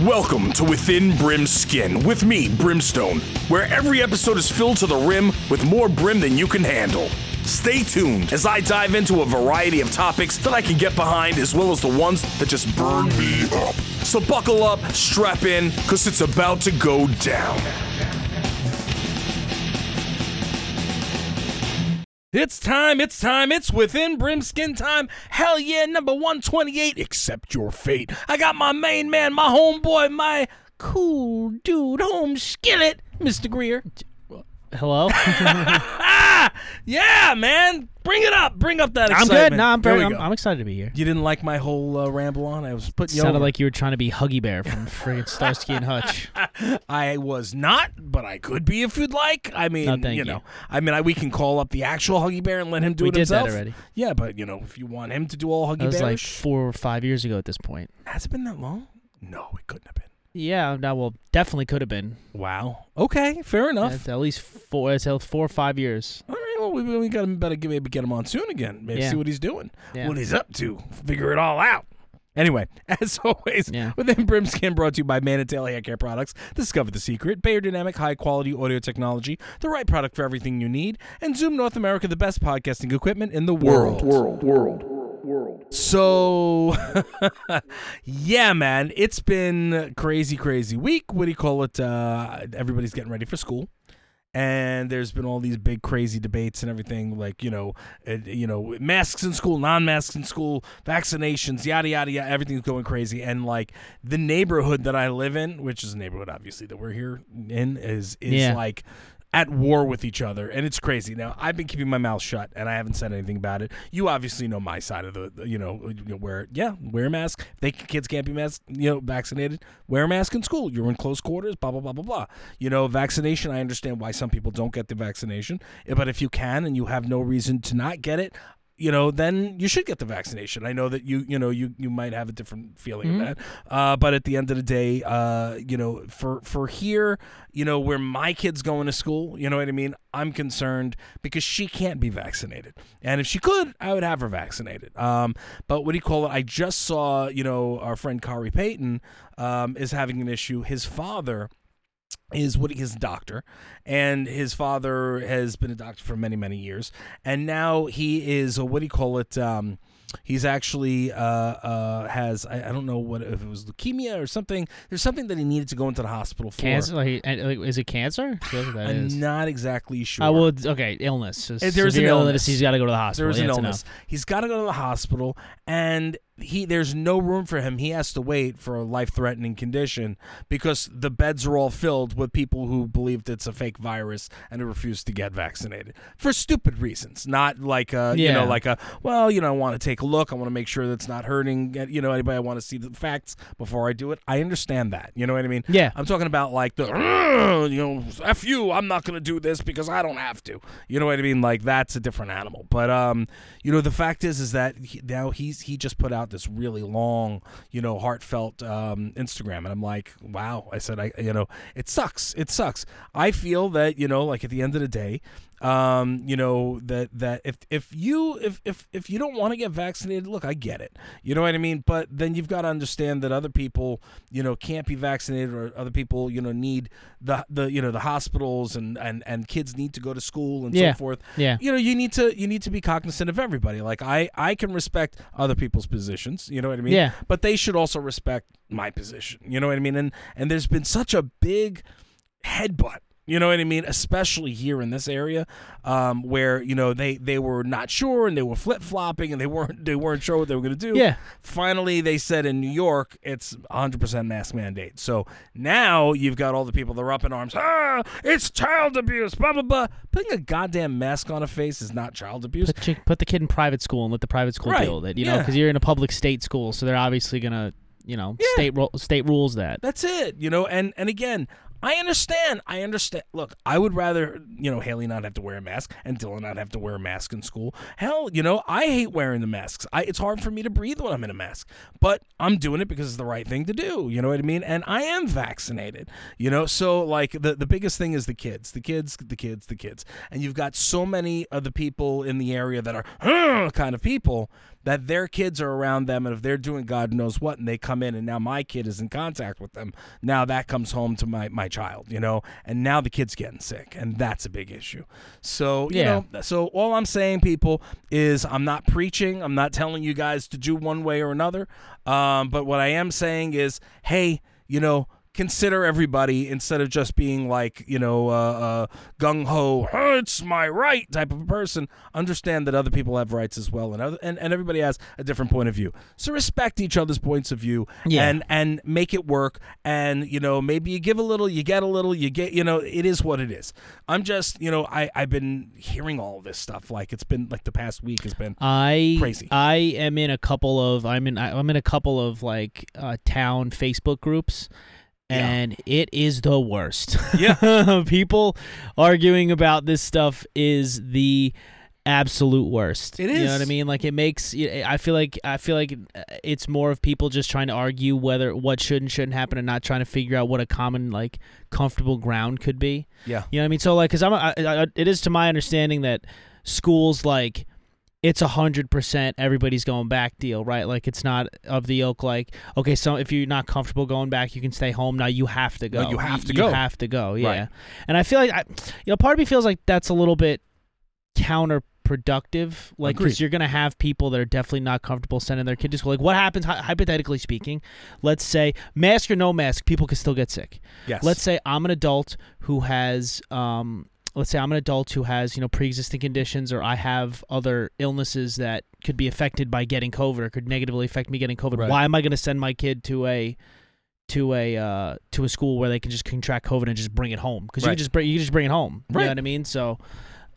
Welcome to Within Brimskin with me, Brimstone, where every episode is filled to the rim with more brim than you can handle. Stay tuned as I dive into a variety of topics that I can get behind, as well as the ones that just burn me up. So buckle up, strap in, because it's about to go down. It's time, it's Within Brimskin time. Hell yeah, number 128, accept your fate. I got my main man, my homeboy, my cool dude, home skillet, Mr. Greer. Hello? Yeah, man. Bring up that excitement. I'm good. No, I'm excited to be here. You didn't like my whole ramble on? I was putting you over. Sounded like you were trying to be Huggy Bear from friggin' Starsky and Hutch. I was not, but I could be if you'd like. I mean, no, you know. I mean, we can call up the actual Huggy Bear and let him do it himself. We did that already. Yeah, but, you know, if you want him to do all Huggy Bear. That was like 4 or 5 years ago at this point. Has it been that long? No, it couldn't have been. Yeah, no, well, definitely could have been. Wow. Okay, fair enough. That's at least 4 or 5 years. All right, well, we got him. Better maybe get him on soon again. Maybe see what he's doing, what he's up to, figure it all out. Anyway, as always, Within Brimskin brought to you by Manitale Haircare Products. Discover the secret. Bayer Dynamic, high-quality audio technology, the right product for everything you need, and Zoom North America, the best podcasting equipment in the world. So, yeah, man, it's been crazy week. What do you call it? Everybody's getting ready for school. And there's been all these big crazy debates and everything, like, you know, masks in school, non-masks in school, vaccinations, yada. Everything's going crazy. And like the neighborhood that I live in, which is a neighborhood obviously that we're here in, is like at war with each other, and it's crazy. Now, I've been keeping my mouth shut, and I haven't said anything about it. You obviously know my side of the, wear a mask. If kids can't be vaccinated, wear a mask in school. You're in close quarters, blah. You know, vaccination, I understand why some people don't get the vaccination, but if you can and you have no reason to not get it, you know, then you should get the vaccination. I know that you might have a different feeling of that. But at the end of the day, for here, where my kid's going to school, you know what I mean? I'm concerned because she can't be vaccinated. And if she could, I would have her vaccinated. But what do you call it? I just saw, our friend Kari Payton is having an issue. His father is his doctor, and his father has been a doctor for many years, and now he is he's actually has I don't know what, if it was leukemia or something. There's something that he needed to go into the hospital for. Cancer? Is it cancer? I'm not exactly sure. Illness. There's an illness. He's got to go to the hospital. There's an illness. He's got to go to the hospital, and there's no room for him. He has to wait for a life-threatening condition because the beds are all filled with people who believed it's a fake virus and who refused to get vaccinated for stupid reasons. Not like I want to take a look. I want to make sure that's not hurting, anybody. I want to see the facts before I do it. I understand that. You know what I mean? Yeah. I'm talking about like F you, I'm not going to do this because I don't have to. You know what I mean? Like, that's a different animal. But, the fact is that now he just put out this really long, heartfelt Instagram, and I'm like, wow. I said, it sucks. I feel that, like at the end of the day, You know, that if you don't want to get vaccinated, look, I get it. You know what I mean? But then you've got to understand that other people, you know, can't be vaccinated, or other people, you know, need the hospitals and kids need to go to school and so forth. Yeah. You know, you need to be cognizant of everybody. Like I can respect other people's positions, you know what I mean? Yeah. But they should also respect my position. You know what I mean? And there's been such a big headbutt, you know what I mean, especially here in this area, where, you know, they were not sure and they were flip-flopping and they weren't sure what they were going to do. Yeah. Finally, they said in New York, it's 100% mask mandate. So now you've got all the people that are up in arms. Ah, it's child abuse, blah, blah, blah. Putting a goddamn mask on a face is not child abuse. Put the kid in private school and let the private school deal with it, you know, because you're in a public state school, so they're obviously going to, you know, state rules that. That's it, you know, and again, I understand. Look, I would rather, you know, Haley not have to wear a mask and Dylan not have to wear a mask in school. Hell, you know, I hate wearing the masks. It's hard for me to breathe when I'm in a mask. But I'm doing it because it's the right thing to do. You know what I mean? And I am vaccinated. You know, so, like, the biggest thing is the kids. And you've got so many of the people in the area that are kind of people that their kids are around them, and if they're doing God knows what, and they come in, and now my kid is in contact with them, now that comes home to my child, you know, and now the kid's getting sick, and that's a big issue. So, you know, so all I'm saying, people, is I'm not preaching, I'm not telling you guys to do one way or another, but what I am saying is, hey, you know, consider everybody instead of just being like, you know, gung-ho, it's my right type of person. Understand that other people have rights as well, and everybody has a different point of view. So respect each other's points of view and make it work. And, you know, maybe you give a little, you get a little, you get, you know, it is what it is. I'm just, you know, I've been hearing all this stuff. Like, it's been like the past week has been crazy. I'm in a couple of like town Facebook groups. Yeah. And it is the worst. Yeah. People arguing about this stuff is the absolute worst. It is. You know what I mean? Like, it makes, I feel like it's more of people just trying to argue whether what should and shouldn't happen and not trying to figure out what a common, like, comfortable ground could be. Yeah. You know what I mean? So, like, because it is to my understanding that schools, like, it's 100% everybody's going back deal, right? Like, it's not of the ilk like, okay, so if you're not comfortable going back, you can stay home. Now you have to go. No, you have to go. You have to go, yeah. Right. And I feel like, you know, part of me feels like that's a little bit counterproductive, like, because you're going to have people that are definitely not comfortable sending their kid to school. Like, what happens, hypothetically speaking, let's say, mask or no mask, people can still get sick. Yes. Let's say I'm an adult who has... Let's say I'm an adult who has, you know, pre-existing conditions, or I have other illnesses that could be affected by getting COVID or could negatively affect me getting COVID. Right. Why am I going to send my kid to a school where they can just contract COVID and just bring it home? Because you can just bring it home. Right. You know what I mean? So,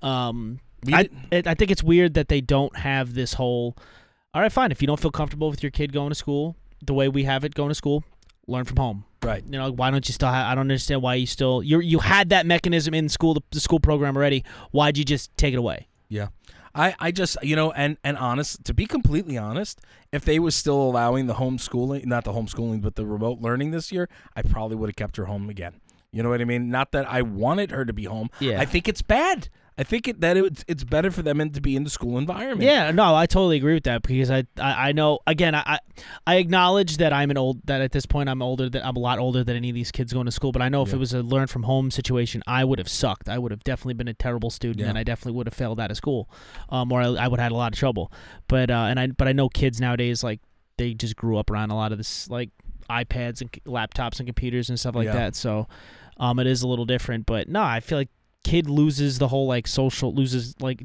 I think it's weird that they don't have this whole. All right, fine. If you don't feel comfortable with your kid going to school the way we have it going to school, learn from home. Right. You know, why don't you still have, I don't understand why you still, you had that mechanism in school, the school program already. Why'd you just take it away? Yeah. I just, you know, and honest, to be completely honest, if they were still allowing not the homeschooling, but the remote learning this year, I probably would have kept her home again. You know what I mean? Not that I wanted her to be home. Yeah. I think it's bad. I think it's better for them to be in the school environment. Yeah, no, I totally agree with that, because I know, again, I acknowledge that I'm a lot older than any of these kids going to school, but I know if it was a learn from home situation, I would have sucked. I would have definitely been a terrible student, and I definitely would have failed out of school, or I would have had a lot of trouble. But I know kids nowadays, like, they just grew up around a lot of this, like, iPads and laptops and computers and stuff like that. So, it is a little different, but no, I feel like kid loses the whole, like,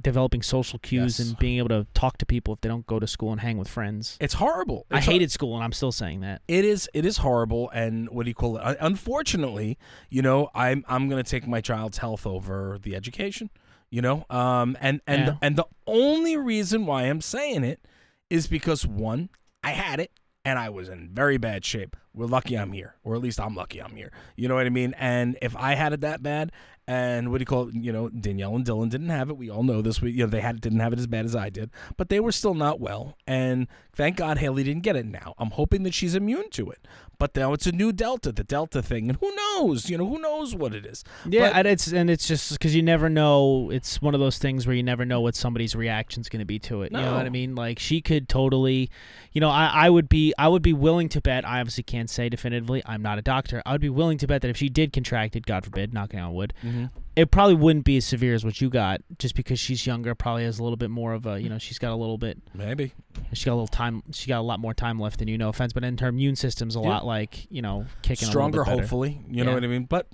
developing social cues and being able to talk to people if they don't go to school and hang with friends. It's horrible. I hated school, and I'm still saying that. It is horrible, and what do you call it? Unfortunately, you know, I'm going to take my child's health over the education, you know? And the only reason why I'm saying it is because, one, I had it, and I was in very bad shape. we're lucky I'm here, or at least I'm lucky I'm here. You know what I mean? And if I had it that bad, and what do you call it? You know, Danielle and Dylan didn't have it. We all know this. You know, they didn't have it as bad as I did, but they were still not well. And thank God Haley didn't get it now. I'm hoping that she's immune to it. But now it's a new Delta, the Delta thing, and who knows? You know, who knows what it is? Yeah, but, and it's just because you never know. It's one of those things where you never know what somebody's reaction's going to be to it. No. You know what I mean? Like she could totally, you know, I would be willing to bet. I obviously can't say definitively. I'm not a doctor. I would be willing to bet that if she did contract it, God forbid, knocking on wood. Mm-hmm. It probably wouldn't be as severe as what you got, just because she's younger, probably has a little bit more of a, you know, she's got a little bit. Maybe. She's got a little time, she got a lot more time left than you, no offense, but in her immune system's a lot like, you know, kicking stronger, a little bit hopefully, you know what I mean? But.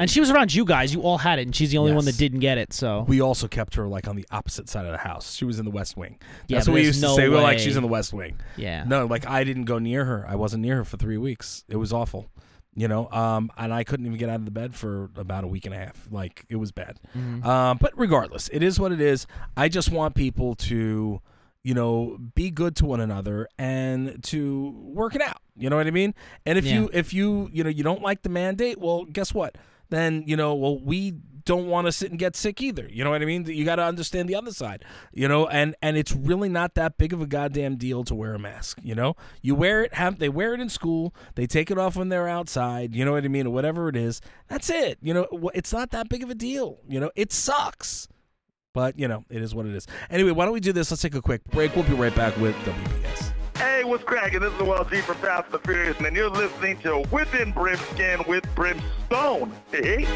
And she was around you guys, you all had it, and she's the only one that didn't get it, so. We also kept her, like, on the opposite side of the house. She was in the West Wing. That's what we used to say. We were like, she's in the West Wing. Yeah. No, like, I didn't go near her. I wasn't near her for 3 weeks. It was awful. You know, and I couldn't even get out of the bed for about a week and a half. Like, it was bad. Mm-hmm. But regardless, it is what it is. I just want people to, you know, be good to one another and to work it out. You know what I mean? And if you you don't like the mandate, well, guess what? Then, you know, well, we don't want to sit and get sick either. You know what I mean? You got to understand the other side, you know, and it's really not that big of a goddamn deal to wear a mask, you know? You wear it, they wear it in school, they take it off when they're outside, you know what I mean, or whatever it is. That's it. You know, it's not that big of a deal. You know, it sucks. But, you know, it is what it is. Anyway, why don't we do this? Let's take a quick break. We'll be right back with WPS. Hey, what's cracking? This is the World G for Fast and the Furious, and you're listening to Within Brimskin with Brimstone. Hey.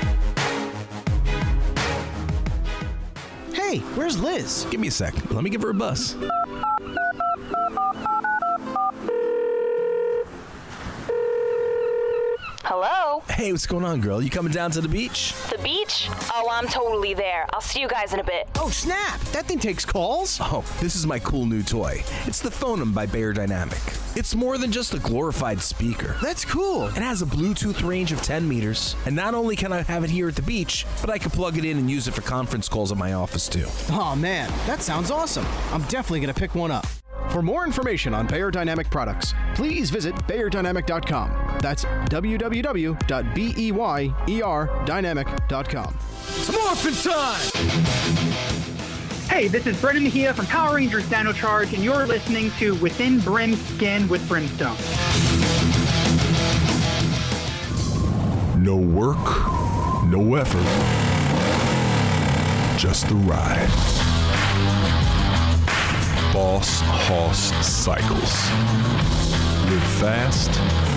Hey, where's Liz? Give me a sec. Let me give her a buzz. Hello? Hey, what's going on, girl? You coming down to the beach? The beach? Oh, I'm totally there. I'll see you guys in a bit. Oh, snap! That thing takes calls? Oh, this is my cool new toy. It's the Phonum by Bayer Dynamic. It's more than just a glorified speaker. That's cool. It has a Bluetooth range of 10 meters, and not only can I have it here at the beach, but I can plug it in and use it for conference calls at my office, too. Oh, man, that sounds awesome. I'm definitely going to pick one up. For more information on Bayer Dynamic products, please visit BayerDynamic.com. That's www.beyerdynamic.com. It's morphin' time! Hey, this is Brendan Mejia from Power Rangers Dino Charge, and you're listening to Within Brimskin with Brimstone. No work, no effort, just the ride. Boss Hoss Cycles. Live fast,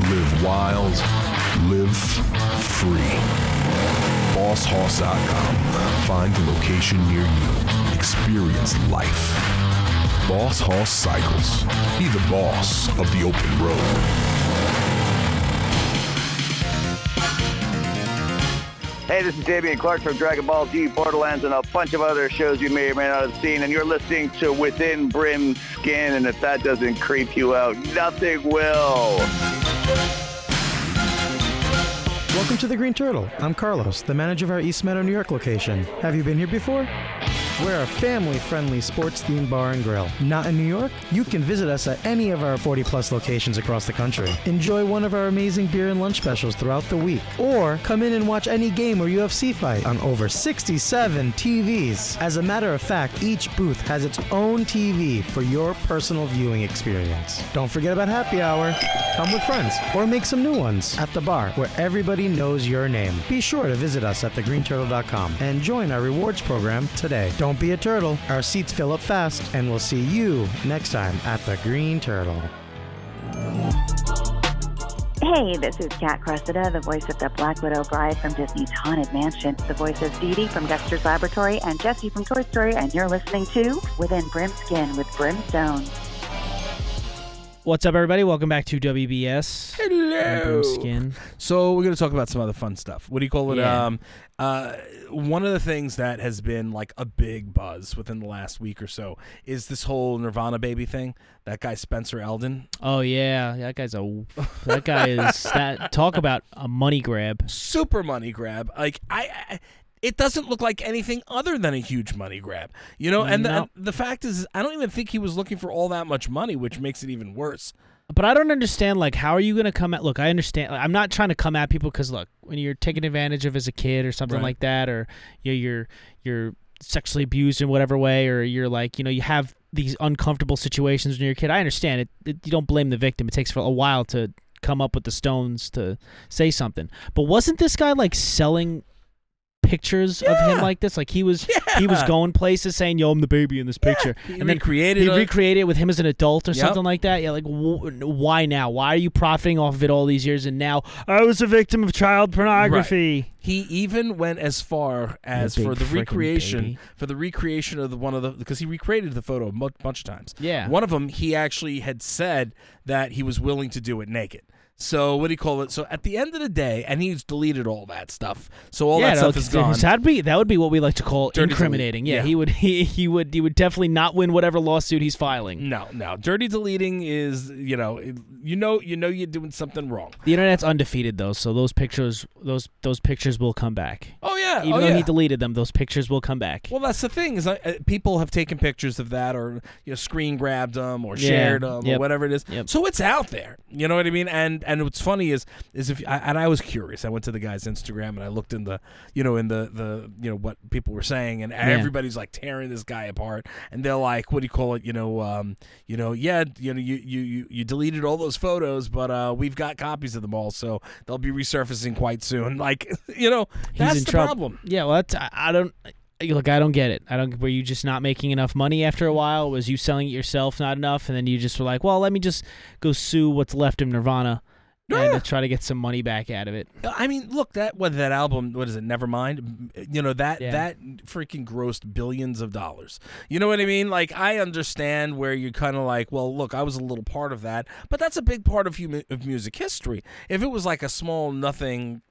live wild, live free. BossHoss.com. Find the location near you. Experience life. Boss Hoss Cycles. Be the boss of the open road. Hey, this is Damian Clark from Dragon Ball Z, Borderlands, and a bunch of other shows you may or may not have seen, and you're listening to Within Brimskin, and if that doesn't creep you out, nothing will. Welcome to the Green Turtle. I'm Carlos, the manager of our East Meadow, New York location. Have you been here before? We're a family-friendly sports-themed bar and grill. Not in New York? You can visit us at any of our 40-plus locations across the country. Enjoy one of our amazing beer and lunch specials throughout the week. Or come in and watch any game or UFC fight on over 67 TVs. As a matter of fact, each booth has its own TV for your personal viewing experience. Don't forget about happy hour. Come with friends or make some new ones at the bar where everybody knows your name. Be sure to visit us at thegreenturtle.com and join our rewards program today. Don't be a turtle. Our seats fill up fast, and we'll see you next time at the Green Turtle. Hey, this is Kat Cressida, the voice of the Black Widow Bride from Disney's Haunted Mansion, the voice of Dee Dee from Dexter's Laboratory, and Jesse from Toy Story, and you're listening to Within Brimskin with Brimstone. What's up, everybody? Welcome back to WBS. Hello. Brimskin. So we're going to talk about some other fun stuff. What do you call it? Yeah. One of the things that has been like a big buzz within the last week or so is this whole Nirvana baby thing. That guy Spencer Eldon. Oh yeah, that guy is talk about a money grab. Super money grab. Like I it doesn't look like anything other than a huge money grab, you know? And, the fact is, I don't even think he was looking for all that much money, which makes it even worse. But I don't understand, like, how are you going to come at... Look, I understand. Like, I'm not trying to come at people because, look, when you're taken advantage of as a kid or something like that, or you're sexually abused in whatever way, or you're like, you know, you have these uncomfortable situations when you're a kid, I understand it. You don't blame the victim. It takes for a while to come up with the stones to say something. But wasn't this guy, like, selling... pictures of him like this, like he was going places saying, "Yo, I'm the baby in this picture," and then recreated it with him as an adult or something like that. Yeah, like why now? Why are you profiting off of it all these years? And now I was a victim of child pornography. Right. He even went as far as for the recreation of because he recreated the photo a bunch of times. Yeah, one of them he actually had said that he was willing to do it naked. So what do you call it? So at the end of the day, and he's deleted all that stuff. So all that stuff is gone. That would be what we like to call dirty incriminating. Delete. Yeah, he would definitely not win whatever lawsuit he's filing. No, dirty deleting is you're doing something wrong. The internet's undefeated though, so those pictures will come back. Oh yeah, even though he deleted them, those pictures will come back. Well, that's the thing is people have taken pictures of that, or screen grabbed them, or shared them, or whatever it is. Yep. So it's out there. You know what I mean? And what's funny is I was curious. I went to the guy's Instagram and I looked in the what people were saying, and everybody's like tearing this guy apart, and they're like, what do you call it? You deleted all those photos, but we've got copies of them all, so they'll be resurfacing quite soon. Like, that's the problem. Yeah, well, I don't get it. Were you just not making enough money after a while? Was you selling it yourself not enough? And then you just were like, well, let me just go sue what's left of Nirvana and try to get some money back out of it. I mean, look, that album, what is it, Nevermind? That freaking grossed billions of dollars. You know what I mean? Like, I understand where you're kind of like, well, look, I was a little part of that, but that's a big part of music history. If it was like a small nothing,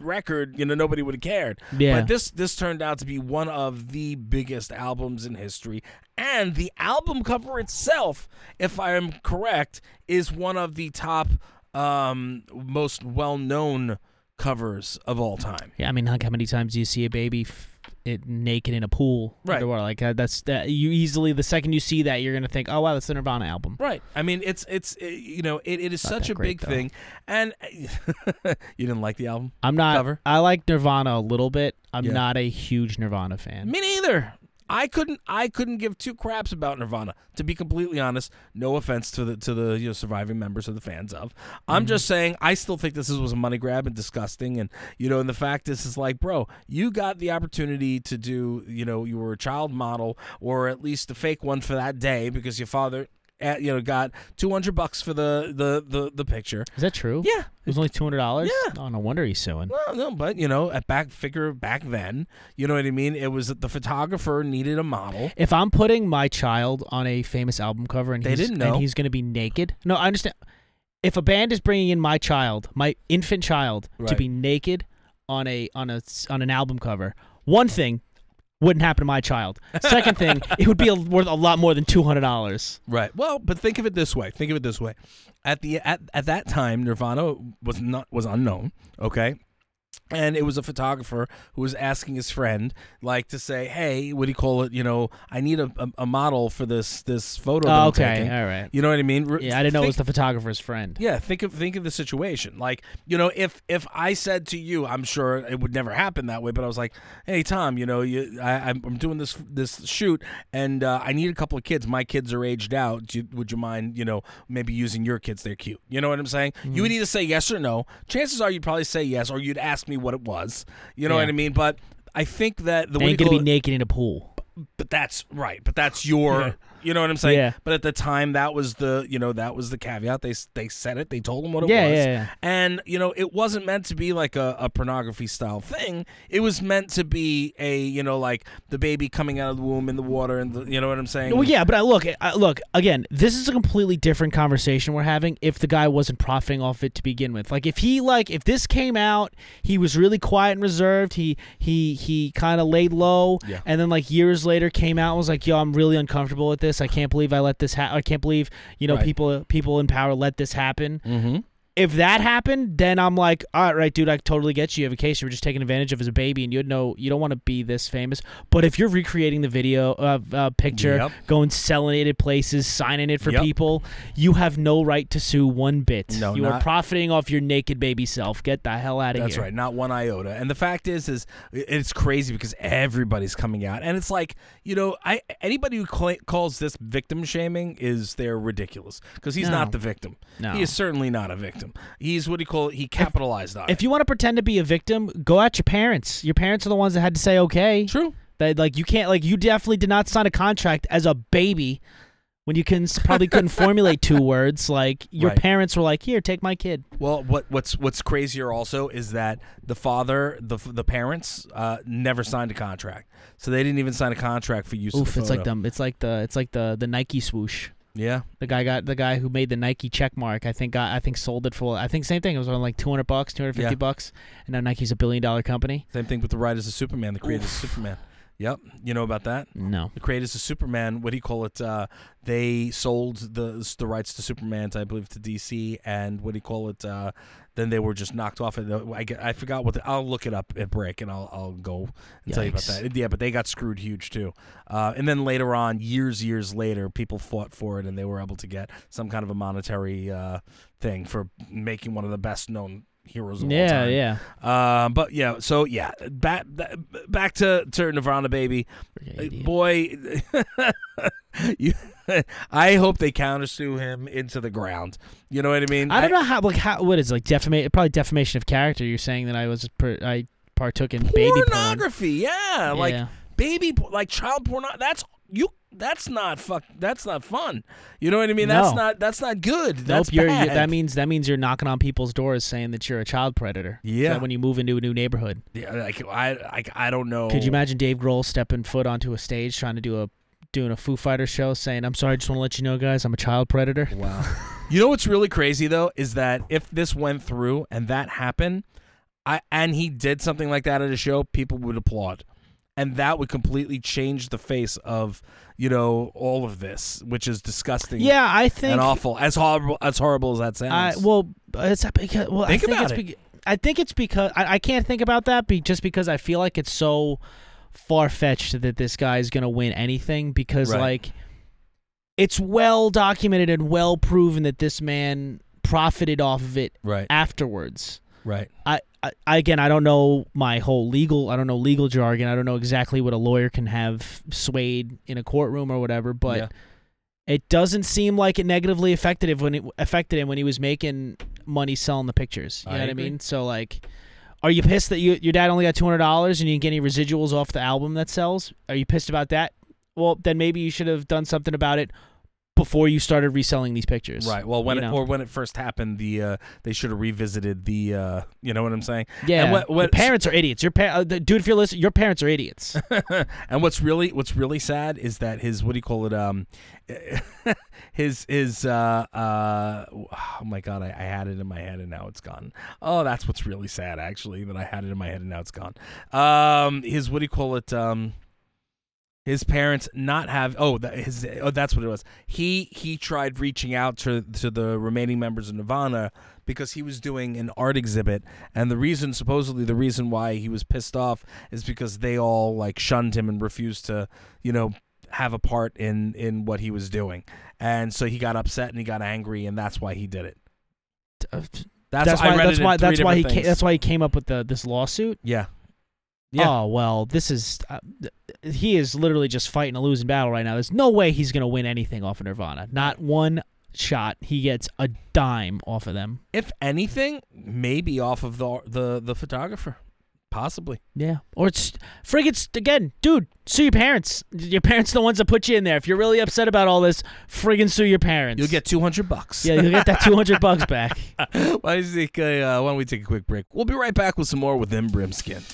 record, nobody would have cared. Yeah. But this turned out to be one of the biggest albums in history. And the album cover itself, if I am correct, is one of the top most well-known covers of all time. Yeah, I mean, like, how many times do you see a baby naked in a pool? Right. Underwater? Like you easily, the second you see that, you're going to think, oh, wow, that's the Nirvana album. Right. I mean, it is such a big thing. And you didn't like the album? I'm not. Cover? I like Nirvana a little bit. I'm not a huge Nirvana fan. Me neither. I couldn't give two craps about Nirvana, to be completely honest. No offense to the surviving members of the fans of. I'm just saying I still think this was a money grab and disgusting, and and the fact is like, bro, you got the opportunity to do, you were a child model, or at least a fake one for that day, because your father got $200 for the picture. Is that true? Yeah. It was only $200? Yeah. Oh, no wonder he's suing. Well, no, but, back then, you know what I mean? It was the photographer needed a model. If I'm putting my child on a famous album cover and he's going to be naked. No, I understand. If a band is bringing in my child, my infant child, to be naked on an album cover, one thing wouldn't happen to my child. Second thing, it would be worth a lot more than $200. Right. Well, but think of it this way. At that time, Nirvana was unknown. Okay. And it was a photographer who was asking his friend, like, to say, hey, what do you call it? I need a model for this photo. Oh, okay, I'm taking. All right. You know what I mean? Yeah, I didn't know it was the photographer's friend. Yeah, think of the situation. Like, if I said to you, I'm sure it would never happen that way, but I was like, hey, Tom, I'm doing this shoot, and I need a couple of kids. My kids are aged out. Would you mind, maybe using your kids? They're cute. You know what I'm saying? Mm-hmm. You would either say yes or no. Chances are you'd probably say yes, or you'd ask me what it was, what I mean? But I think that the way you're going to be naked in a pool. But that's right. But that's your, you know what I'm saying? Yeah. But at the time, that was the, that was the caveat. They said it. They told them what it was. Yeah. And, it wasn't meant to be like a pornography style thing. It was meant to be a, like the baby coming out of the womb in the water and you know what I'm saying? Well, yeah, but I look, again, this is a completely different conversation we're having if the guy wasn't profiting off it to begin with. Like if this came out, he was really quiet and reserved. He kind of laid low. Yeah. And then like years later came out and was like, yo, I'm really uncomfortable with this. I can't believe I let this happen. I can't believe, people in power let this happen. Mm-hmm. If that happened, then I'm like, all right, dude, I totally get you. You have a case you were just taking advantage of as a baby, and you don't want to be this famous. But if you're recreating the video picture, going selling it at places, signing it for people, you have no right to sue one bit. No, you are profiting off your naked baby self. Get the hell out of here. That's right, not one iota. And the fact is it's crazy because everybody's coming out, and it's like, you know, anybody who calls this victim shaming they're ridiculous because he's not the victim. No. He is certainly not a victim. He's what do you call it? He capitalized on it. If you want to pretend to be a victim, go at your parents. Your parents are the ones that had to say okay. True. That you can't you definitely did not sign a contract as a baby when you probably couldn't formulate two words. Your parents were like, "Here, take my kid." Well, what's crazier also is that the father, the parents, never signed a contract, so they didn't even sign a contract for use. Oof, of the photo. It's like the Nike swoosh. Yeah, the guy who made the Nike checkmark. I think sold it for. I think same thing. It was on $200, $250, and now Nike's $1 billion company. Same thing with the writers of Superman, the creators of Superman. Yep, you know about that? No. The creators of Superman. What do you call it? They sold the rights to Superman, I believe, to DC, and what do you call it? Then they were just knocked off. I forgot what. I'll look it up at break, and I'll go and tell you about that. Yeah, but they got screwed huge too. And then later on, years later, people fought for it, and they were able to get some kind of a monetary thing for making one of the best known heroes of all time. Back to Nirvana, baby. Boy, I hope they countersue him into the ground. You know what I mean? I don't know how what is defamation, probably defamation of character. You're saying that I partook in pornography. Baby porn. Yeah, child porn. That's not fun. You know what I mean? No. That's not good. That's bad. That means you're knocking on people's doors saying that you're a child predator. Yeah. So when you move into a new neighborhood. Yeah. I don't know. Could you imagine Dave Grohl stepping foot onto a stage trying to doing a Foo Fighters show saying, "I'm sorry, I just want to let you know, guys, I'm a child predator." Wow. You know what's really crazy though is that if this went through and that happened, and he did something like that at a show, people would applaud. And that would completely change the face of, all of this, which is disgusting. Yeah, I think and awful. As horrible as that sounds. I can't think about that just because I feel like it's so far fetched that this guy is gonna win anything because it's well documented and well proven that this man profited off of it afterwards. Right. I don't know I don't know legal jargon. I don't know exactly what a lawyer can have swayed in a courtroom or whatever, but it doesn't seem like it negatively affected him when he was making money selling the pictures. You know what I mean? So are you pissed that your dad only got $200 and you didn't get any residuals off the album that sells? Are you pissed about that? Well, then maybe you should have done something about it before you started reselling these pictures. Right. Well, when it first happened, they should have revisited the you know what I'm saying? Yeah. And what parents are idiots. Dude, if you're listening, your parents are idiots. And what's really sad is that his oh my God, I had it in my head and now it's gone. Oh, that's what's really sad actually, that I had it in my head and now it's gone. His parents not have that's what it was. He tried reaching out to the remaining members of Nirvana because he was doing an art exhibit, and the reason why he was pissed off is because they all shunned him and refused to have a part in what he was doing, and so he got upset and he got angry, and that's why he did it. That's why he came up with this lawsuit. Yeah. Yeah. Oh, well, this is he is literally just fighting a losing battle right now. There's no way he's going to win anything off of Nirvana. Not one shot. He gets a dime off of them. If anything, maybe off of the photographer. Possibly. Yeah. Or dude, sue your parents. Your parents are the ones that put you in there. If you're really upset about all this, friggin' sue your parents. You'll get $200. Yeah, you'll get that $200 back. Why don't we take a quick break? We'll be right back with some more Within Brimskin.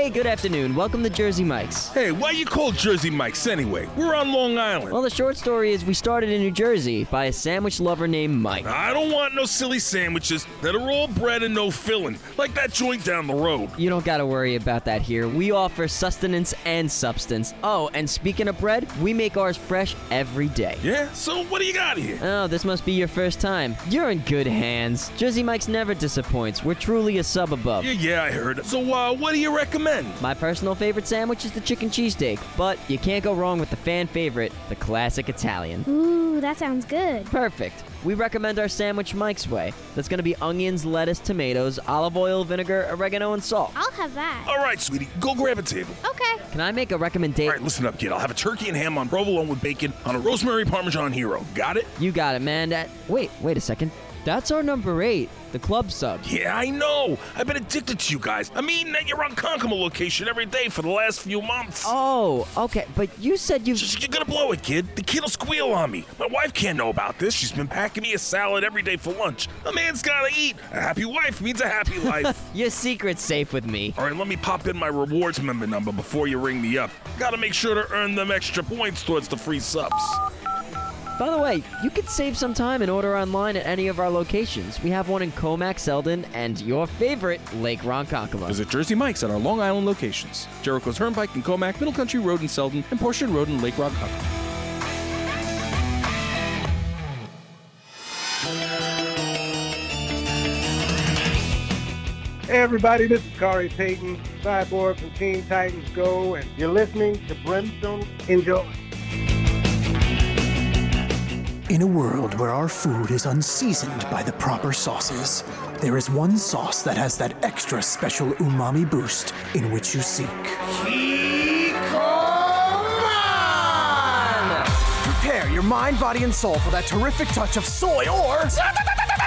Hey, good afternoon. Welcome to Jersey Mike's. Hey, why you called Jersey Mike's anyway? We're on Long Island. Well, the short story is we started in New Jersey by a sandwich lover named Mike. I don't want no silly sandwiches that are all bread and no filling, like that joint down the road. You don't gotta worry about that here. We offer sustenance and substance. Oh, and speaking of bread, we make ours fresh every day. Yeah? So what do you got here? Oh, this must be your first time. You're in good hands. Jersey Mike's never disappoints. We're truly a sub above. Yeah, I heard. So, what do you recommend? My personal favorite sandwich is the chicken cheesesteak, but you can't go wrong with the fan favorite, the classic Italian. Ooh, that sounds good. Perfect. We recommend our sandwich Mike's way. That's going to be onions, lettuce, tomatoes, olive oil, vinegar, oregano, and salt. I'll have that. All right, sweetie. Go grab a table. Okay. Can I make a recommendation? All right, listen up, kid. I'll have a turkey and ham on provolone with bacon on a rosemary parmesan hero. Got it? You got it, man. Wait a second. That's our number 8, the club sub. Yeah, I know. I've been addicted to you guys. I'm eating at your Ronkonkoma location every day for the last few months. Oh, okay, but you said you... You're gonna blow it, kid. The kid'll squeal on me. My wife can't know about this. She's been packing me a salad every day for lunch. A man's gotta eat. A happy wife means a happy life. Your secret's safe with me. All right, let me pop in my rewards member number before you ring me up. Gotta make sure to earn them extra points towards the free subs. By the way, you could save some time and order online at any of our locations. We have one in Comac, Selden, and your favorite, Lake Ronkonkoma. Visit Jersey Mike's at our Long Island locations. Jericho's Turnpike in Comac, Middle Country Road in Selden, and Portion Road in Lake Ronkonkoma. Hey everybody, this is Kari Payton, Cyborg from Teen Titans Go, and you're listening to Brimstone. Enjoy. In a world where our food is unseasoned by the proper sauces, there is one sauce that has that extra special umami boost in which you seek. Kikkoman! Prepare your mind, body, and soul for that terrific touch of soy or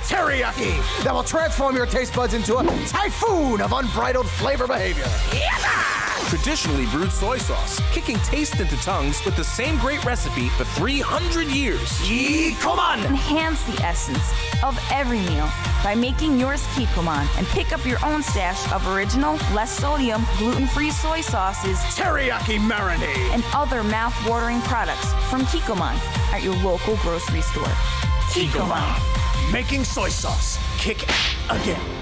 teriyaki that will transform your taste buds into a typhoon of unbridled flavor behavior. Yada! Traditionally brewed soy sauce, kicking taste into tongues with the same great recipe for 300 years. Kikkoman! Enhance the essence of every meal by making yours Kikkoman and pick up your own stash of original, less sodium, gluten-free soy sauces, teriyaki marinade, and other mouth-watering products from Kikkoman at your local grocery store. Kikkoman, making soy sauce kick again.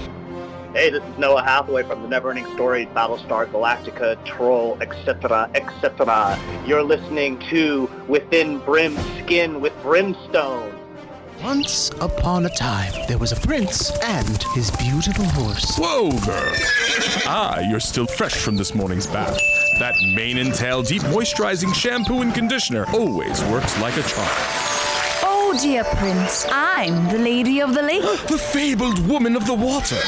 Hey, this is Noah Hathaway from the Neverending Story, Battlestar Galactica, Troll, etc., etc. You're listening to Within Brimskin with Brimstone. Once upon a time, there was a prince and his beautiful horse. Whoa, girl. You're still fresh from this morning's bath. That Mane 'n Tail deep moisturizing shampoo and conditioner always works like a charm. Oh, dear prince, I'm the lady of the lake. The fabled woman of the water.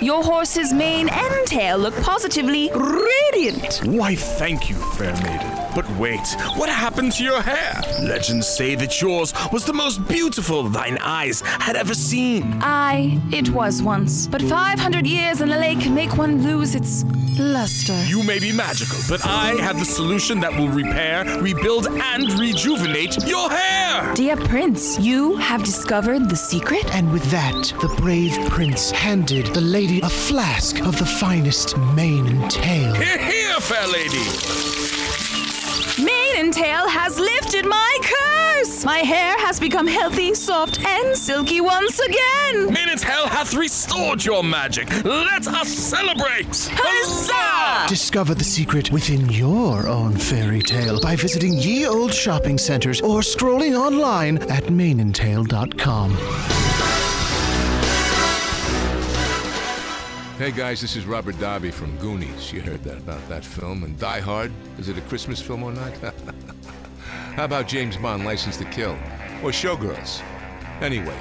Your horse's mane and tail look positively radiant. Why, thank you, fair maiden. But wait, what happened to your hair? Legends say that yours was the most beautiful thine eyes had ever seen. Aye, it was once. But 500 years in the lake make one lose its luster. You may be magical, but I have the solution that will repair, rebuild, and rejuvenate your hair! Dear prince, you have discovered the secret? And with that, the brave prince handed the lady a flask of the finest Mane 'n Tail. Hear, hear, fair lady! Mane 'n Tail has lifted my curse! My hair has become healthy, soft, and silky once again! Mane 'n Tail hath restored your magic! Let us celebrate! Huzzah! Discover the secret within your own fairy tale by visiting ye olde shopping centers or scrolling online at maneandtail.com. Hey guys, this is Robert Darby from Goonies. You heard that about that film. And Die Hard, is it a Christmas film or not? How about James Bond, License to Kill? Or Showgirls? Anyway,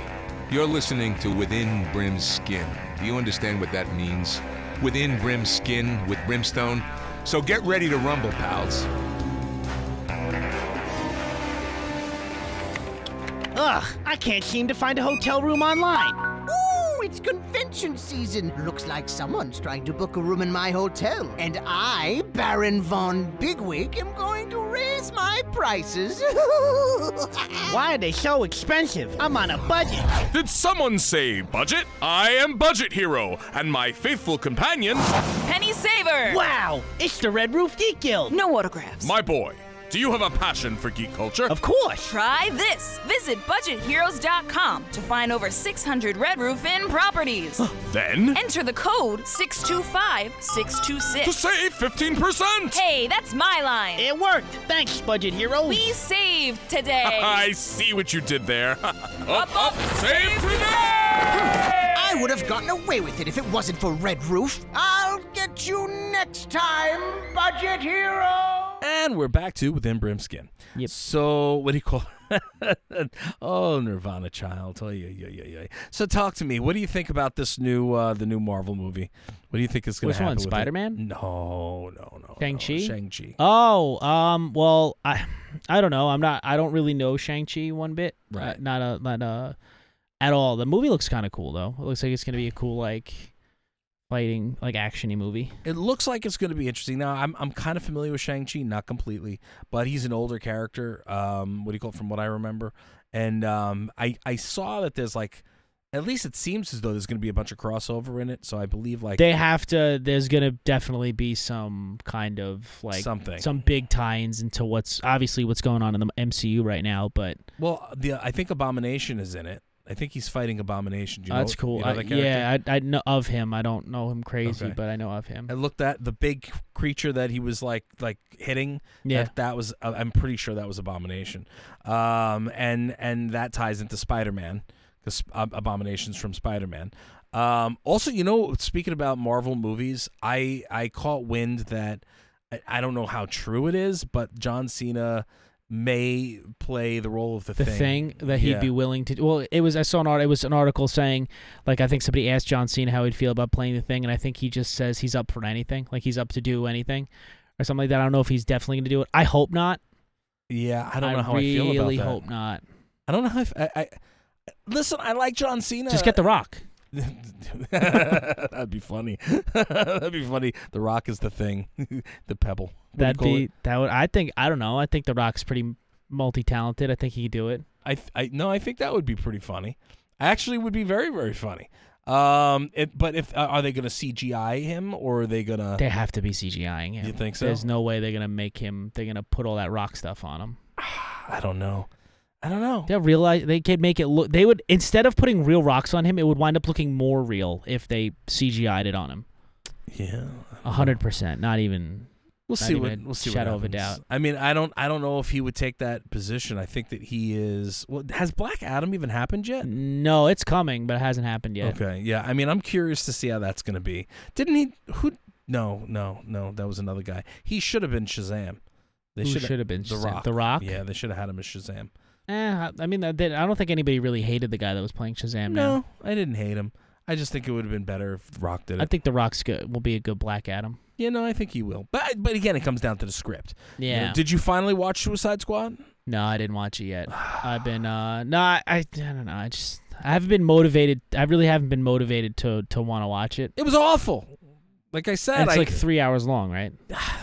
you're listening to Within Brimskin. Do you understand what that means? Within Brimskin with Brimstone. So get ready to rumble, pals. Ugh, I can't seem to find a hotel room online. It's convention season. Looks like someone's trying to book a room in my hotel. And I, Baron Von Bigwig, am going to raise my prices. Why are they so expensive? I'm on a budget. Did someone say budget? I am Budget Hero, and my faithful companion... Penny money saver! Wow! It's the Red Roof Geek Guild! No autographs. My boy, do you have a passion for geek culture? Of course! Try this! Visit budgetheroes.com to find over 600 Red Roof Inn properties. Then? Enter the code 625-626. To save 15%! Hey, that's my line! It worked! Thanks, Budget Hero! We saved today! I see what you did there. Save today! I would have gotten away with it if it wasn't for Red Roof. I'll get you next time, Budget Hero! And we're back to Within Brimskin. Yep. So, what do you call it? Oh, Nirvana child. Oh, yeah. So, talk to me. What do you think about this new, the new Marvel movie? What do you think is going to happen? Which one, Spider-Man? No. Shang-Chi? Oh, well, I don't know. I don't really know Shang-Chi one bit. Right. At all. The movie looks kind of cool, though. It looks like it's going to be a cool, fighting, action-y movie. It looks like it's going to be interesting. Now, I'm kind of familiar with Shang-Chi, not completely, but he's an older character, from what I remember. And I saw that there's, at least it seems as though there's going to be a bunch of crossover in it, so I believe, there's going to definitely be some kind of, something. Some big tie-ins into what's going on in the MCU right now, but... Well, I think Abomination is in it. I think he's fighting Abomination. Do you know that's cool. You know that I know of him. I don't know him crazy, okay. But I know of him. And looked at the big creature that he was like hitting. Yeah, that was. I'm pretty sure that was Abomination. And that ties into Spider-Man because Abomination's from Spider-Man. Also, speaking about Marvel movies, I caught wind that I don't know how true it is, but John Cena may play the role of the thing that he'd be willing to do. Well, I saw an article saying, I think somebody asked John Cena how he'd feel about playing the thing, and I think he just says he's up for anything, he's up to do anything or something like that. I don't know if he's definitely going to do it. I hope not. Yeah, I don't know how I feel about that. I really hope not. I don't know how listen, I like John Cena. Just get The Rock. That'd be funny. The Rock is the thing. The pebble. I think The Rock's pretty multi-talented. I think he could do it. I think that would be pretty funny. Actually, would be very, very funny. Are they going to CGI him or are they going to... They have to be CGIing him. You think so? There's no way they're going to make him... They're going to put all that Rock stuff on him. I don't know. They'll realize they could make it look. They would, instead of putting real rocks on him, it would wind up looking more real if they CGI'd it on him. Yeah, 100%. Not even. We'll not see even what. We'll see. Shadow what of a doubt. I mean, I don't know if he would take that position. I think that he is. Well, has Black Adam even happened yet? No, it's coming, but it hasn't happened yet. Okay. Yeah. I mean, I'm curious to see how that's going to be. Didn't he? Who? No. That was another guy. He should have been Shazam. They should have been Shazam. The Rock. Yeah, they should have had him as Shazam. I don't think anybody really hated the guy that was playing Shazam. No, I didn't hate him. I just think it would have been better if The Rock did it. I think The Rock's will be a good Black Adam. Yeah, no, I think he will. But again, it comes down to the script. Yeah. Did you finally watch Suicide Squad? No, I didn't watch it yet. I've been I don't know. I haven't been motivated. I really haven't been motivated to want to watch it. It was awful. Like I said, and it's 3 hours long, right?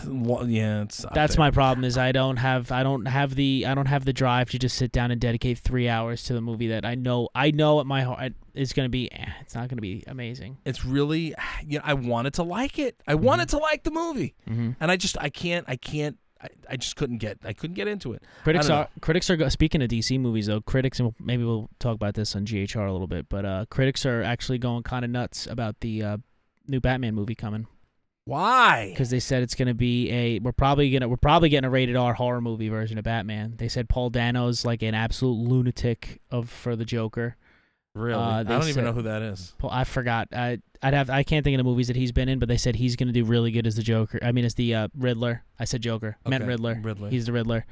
Well, yeah, that's my problem. Is I don't have the drive to just sit down and dedicate 3 hours to the movie that I know at my heart is going to be. It's not going to be amazing. It's really, I wanted to like it. I wanted to like the movie, and I just couldn't get into it. Critics are speaking of DC movies though. Critics, and maybe we'll talk about this on GHR a little bit, but critics are actually going kind of nuts about the new Batman movie coming. Why? Because they said it's going to be we're probably getting a rated R horror movie version of Batman. They said Paul Dano's an absolute lunatic for the Joker. Really? I don't even know who that is. Paul, I forgot. I can't think of the movies that he's been in, but they said he's going to do really good as the Joker. I mean, as the Riddler. I said Joker. Okay. Meant Riddler. He's the Riddler.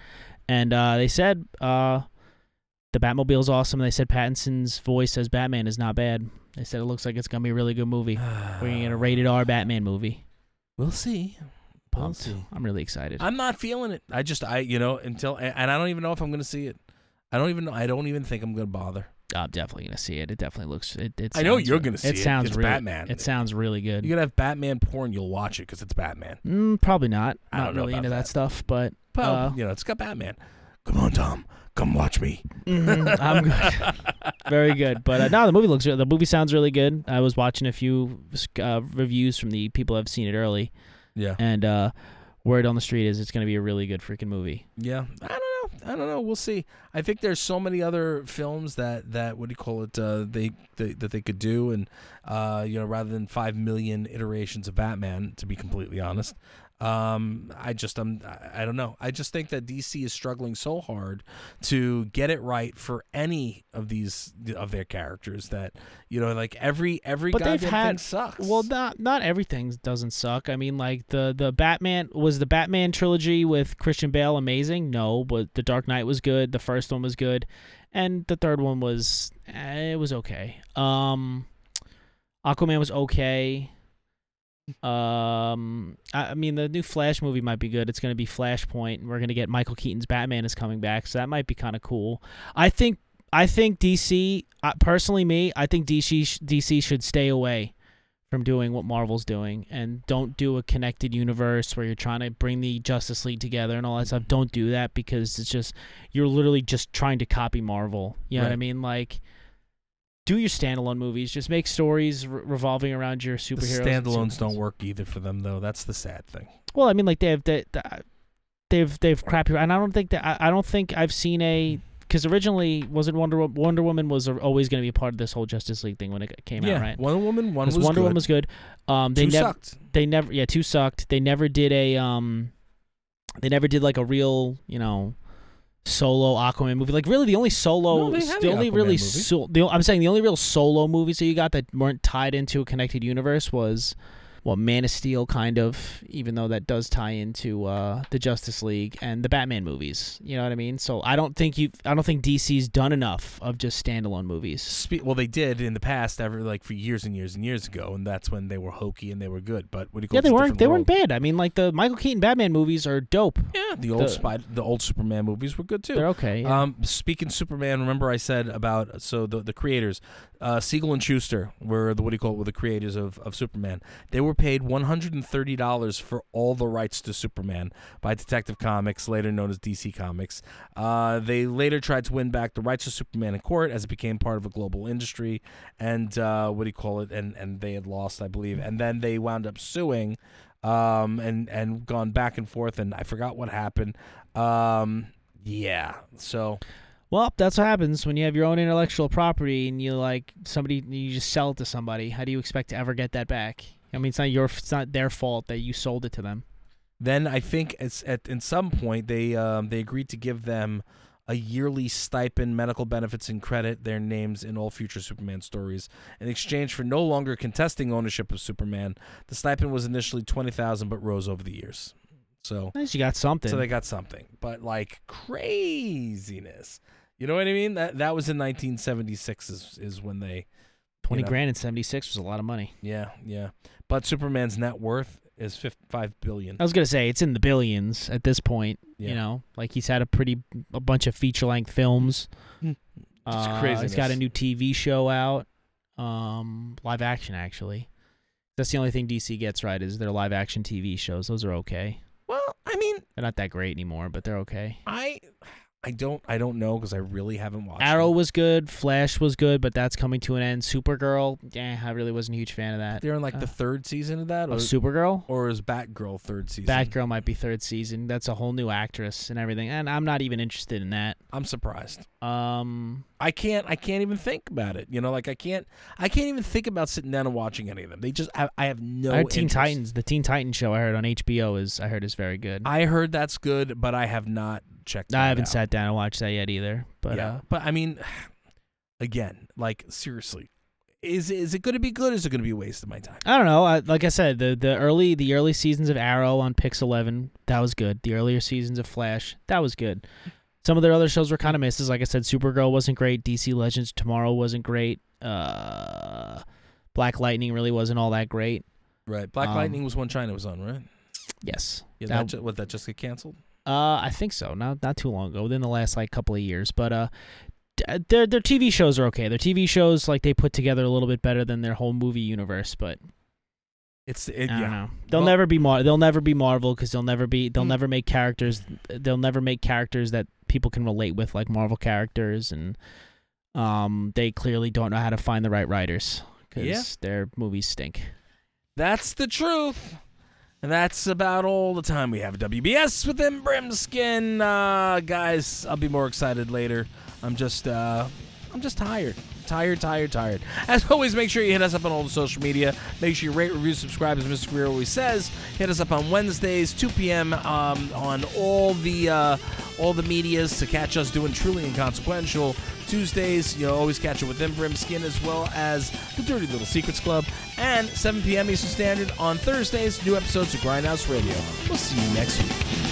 And they said the Batmobile's awesome. They said Pattinson's voice as Batman is not bad. They said it looks like it's going to be a really good movie. We're going to get a rated R Batman movie. We'll see. Pumped. I'm really excited. I'm not feeling it. I just, and I don't even know if I'm going to see it. I don't even know. I don't even think I'm going to bother. I'm definitely going to see it. It definitely looks. I know you're going to see it. It's really, Batman. It sounds really good. You're going to have Batman porn. You'll watch it because it's Batman. Probably not. I don't know really into that stuff, but. Well, it's got Batman. Come on, Tom. Come watch me. I'm good. Very good. But no, the movie looks good. The movie sounds really good. I was watching a few reviews from the people who have seen it early. Yeah. And word on the street is it's going to be a really good freaking movie. Yeah. I don't know. We'll see. I think there's so many other films that what do you call it, that they could do. And, rather than 5 million iterations of Batman, to be completely honest. I don't know. I just think that DC is struggling so hard to get it right for any of these of their characters that every goddamn thing sucks. Well, not everything doesn't suck. I mean, like the Batman was the Batman trilogy with Christian Bale amazing? No, but The Dark Knight was good. The first one was good, and the third one was it was okay. Aquaman was okay. I mean, the new Flash movie might be good. It's going to be Flashpoint, and we're going to get Michael Keaton's Batman is coming back, so that might be kind of cool. I think DC, personally, DC should stay away from doing what Marvel's doing, and don't do a connected universe where you're trying to bring the Justice League together and all that stuff. Don't do that, because it's just, you're literally just trying to copy Marvel. You know what I mean? Like, do your standalone movies. Just make stories revolving around your superheroes. The standalones don't work either for them, though. That's the sad thing. Well, I mean, like they've crappy, and I don't think that I don't think I've seen a, because originally wasn't Wonder Woman was always going to be a part of this whole Justice League thing when it came out, right? Wonder Woman was good. Two sucked. They never did like a real solo Aquaman movie. Like, really, the only real solo movies that you got that weren't tied into a connected universe was, well, Man of Steel, kind of, even though that does tie into the Justice League and the Batman movies. You know what I mean? So I don't think DC's done enough of just standalone movies. Well, they did in the past, for years and years and years ago, and that's when they were hokey and they were good. But what do you call it? Yeah, they weren't bad. I mean, like the Michael Keaton Batman movies are dope. Yeah, the old Superman movies were good too. They're okay. Yeah. Speaking Superman, remember I said about the creators, Siegel and Schuster were the creators of Superman. They were paid $130 for all the rights to Superman by Detective Comics, later known as DC Comics. They later tried to win back the rights to Superman in court as it became part of a global industry, and and they had lost, I believe, and then they wound up suing, and gone back and forth, and I forgot what happened. Well, that's what happens when you have your own intellectual property and you just sell it to somebody. How do you expect to ever get that back? I mean, it's not their fault that you sold it to them. Then I think it's at some point they agreed to give them a yearly stipend, medical benefits, and credit their names in all future Superman stories in exchange for no longer contesting ownership of Superman. The stipend was initially $20,000, but rose over the years. So at least you got something. So they got something, but like craziness. You know what I mean? That was in 1976 is when they. 20 grand in 76 was a lot of money. Yeah. But Superman's net worth is $5 billion. I was going to say, it's in the billions at this point. Yeah. Like he's had a bunch of feature-length films. It's crazy. He's got a new TV show out, live action, actually. That's the only thing DC gets right is their live action TV shows. Those are okay. Well, I mean, they're not that great anymore, but they're okay. I don't know because I really haven't watched. Arrow was good, Flash was good, but that's coming to an end. Supergirl, I really wasn't a huge fan of that. They're in the third season of that, or Supergirl, or is Batgirl third season? Batgirl might be third season. That's a whole new actress and everything, and I'm not even interested in that. I'm surprised. I can't even think about it. I can't even think about sitting down and watching any of them. I have no. I heard interest. The Teen Titans show I heard on HBO is very good. I heard that's good, but I have not checked. I haven't sat down and watched that yet either. But yeah. But I mean, again, seriously, is it going to be good? Or is it going to be a waste of my time? I don't know. Like I said, the early seasons of Arrow on Pix11, that was good. The earlier seasons of Flash, that was good. Some of their other shows were kind of misses. Like I said, Supergirl wasn't great. DC Legends Tomorrow wasn't great. Black Lightning really wasn't all that great. Right. Black Lightning was when China was on, right? Yes. Yeah. That just get canceled? I think so. Not too long ago, within the last couple of years. But their TV shows are okay. Their TV shows they put together a little bit better than their whole movie universe. But I don't know. They'll never be Marvel because they'll never make characters that people can relate with, like Marvel characters, and they clearly don't know how to find the right writers because their movies stink. That's the truth. And that's about all the time we have. WBS Within Brimskin. Guys, I'll be more excited later. I'm just tired. As always, make sure you hit us up on all the social media. Make sure you rate, review, subscribe, as Mr. Greer always says. Hit us up on Wednesdays, 2 p.m. On all the medias to catch us doing Truly Inconsequential. Tuesdays, you'll always catch it Within Brimskin, as well as the Dirty Little Secrets Club, and 7 p.m. Eastern Standard on Thursdays, new episodes of Grindhouse Radio. We'll see you next week.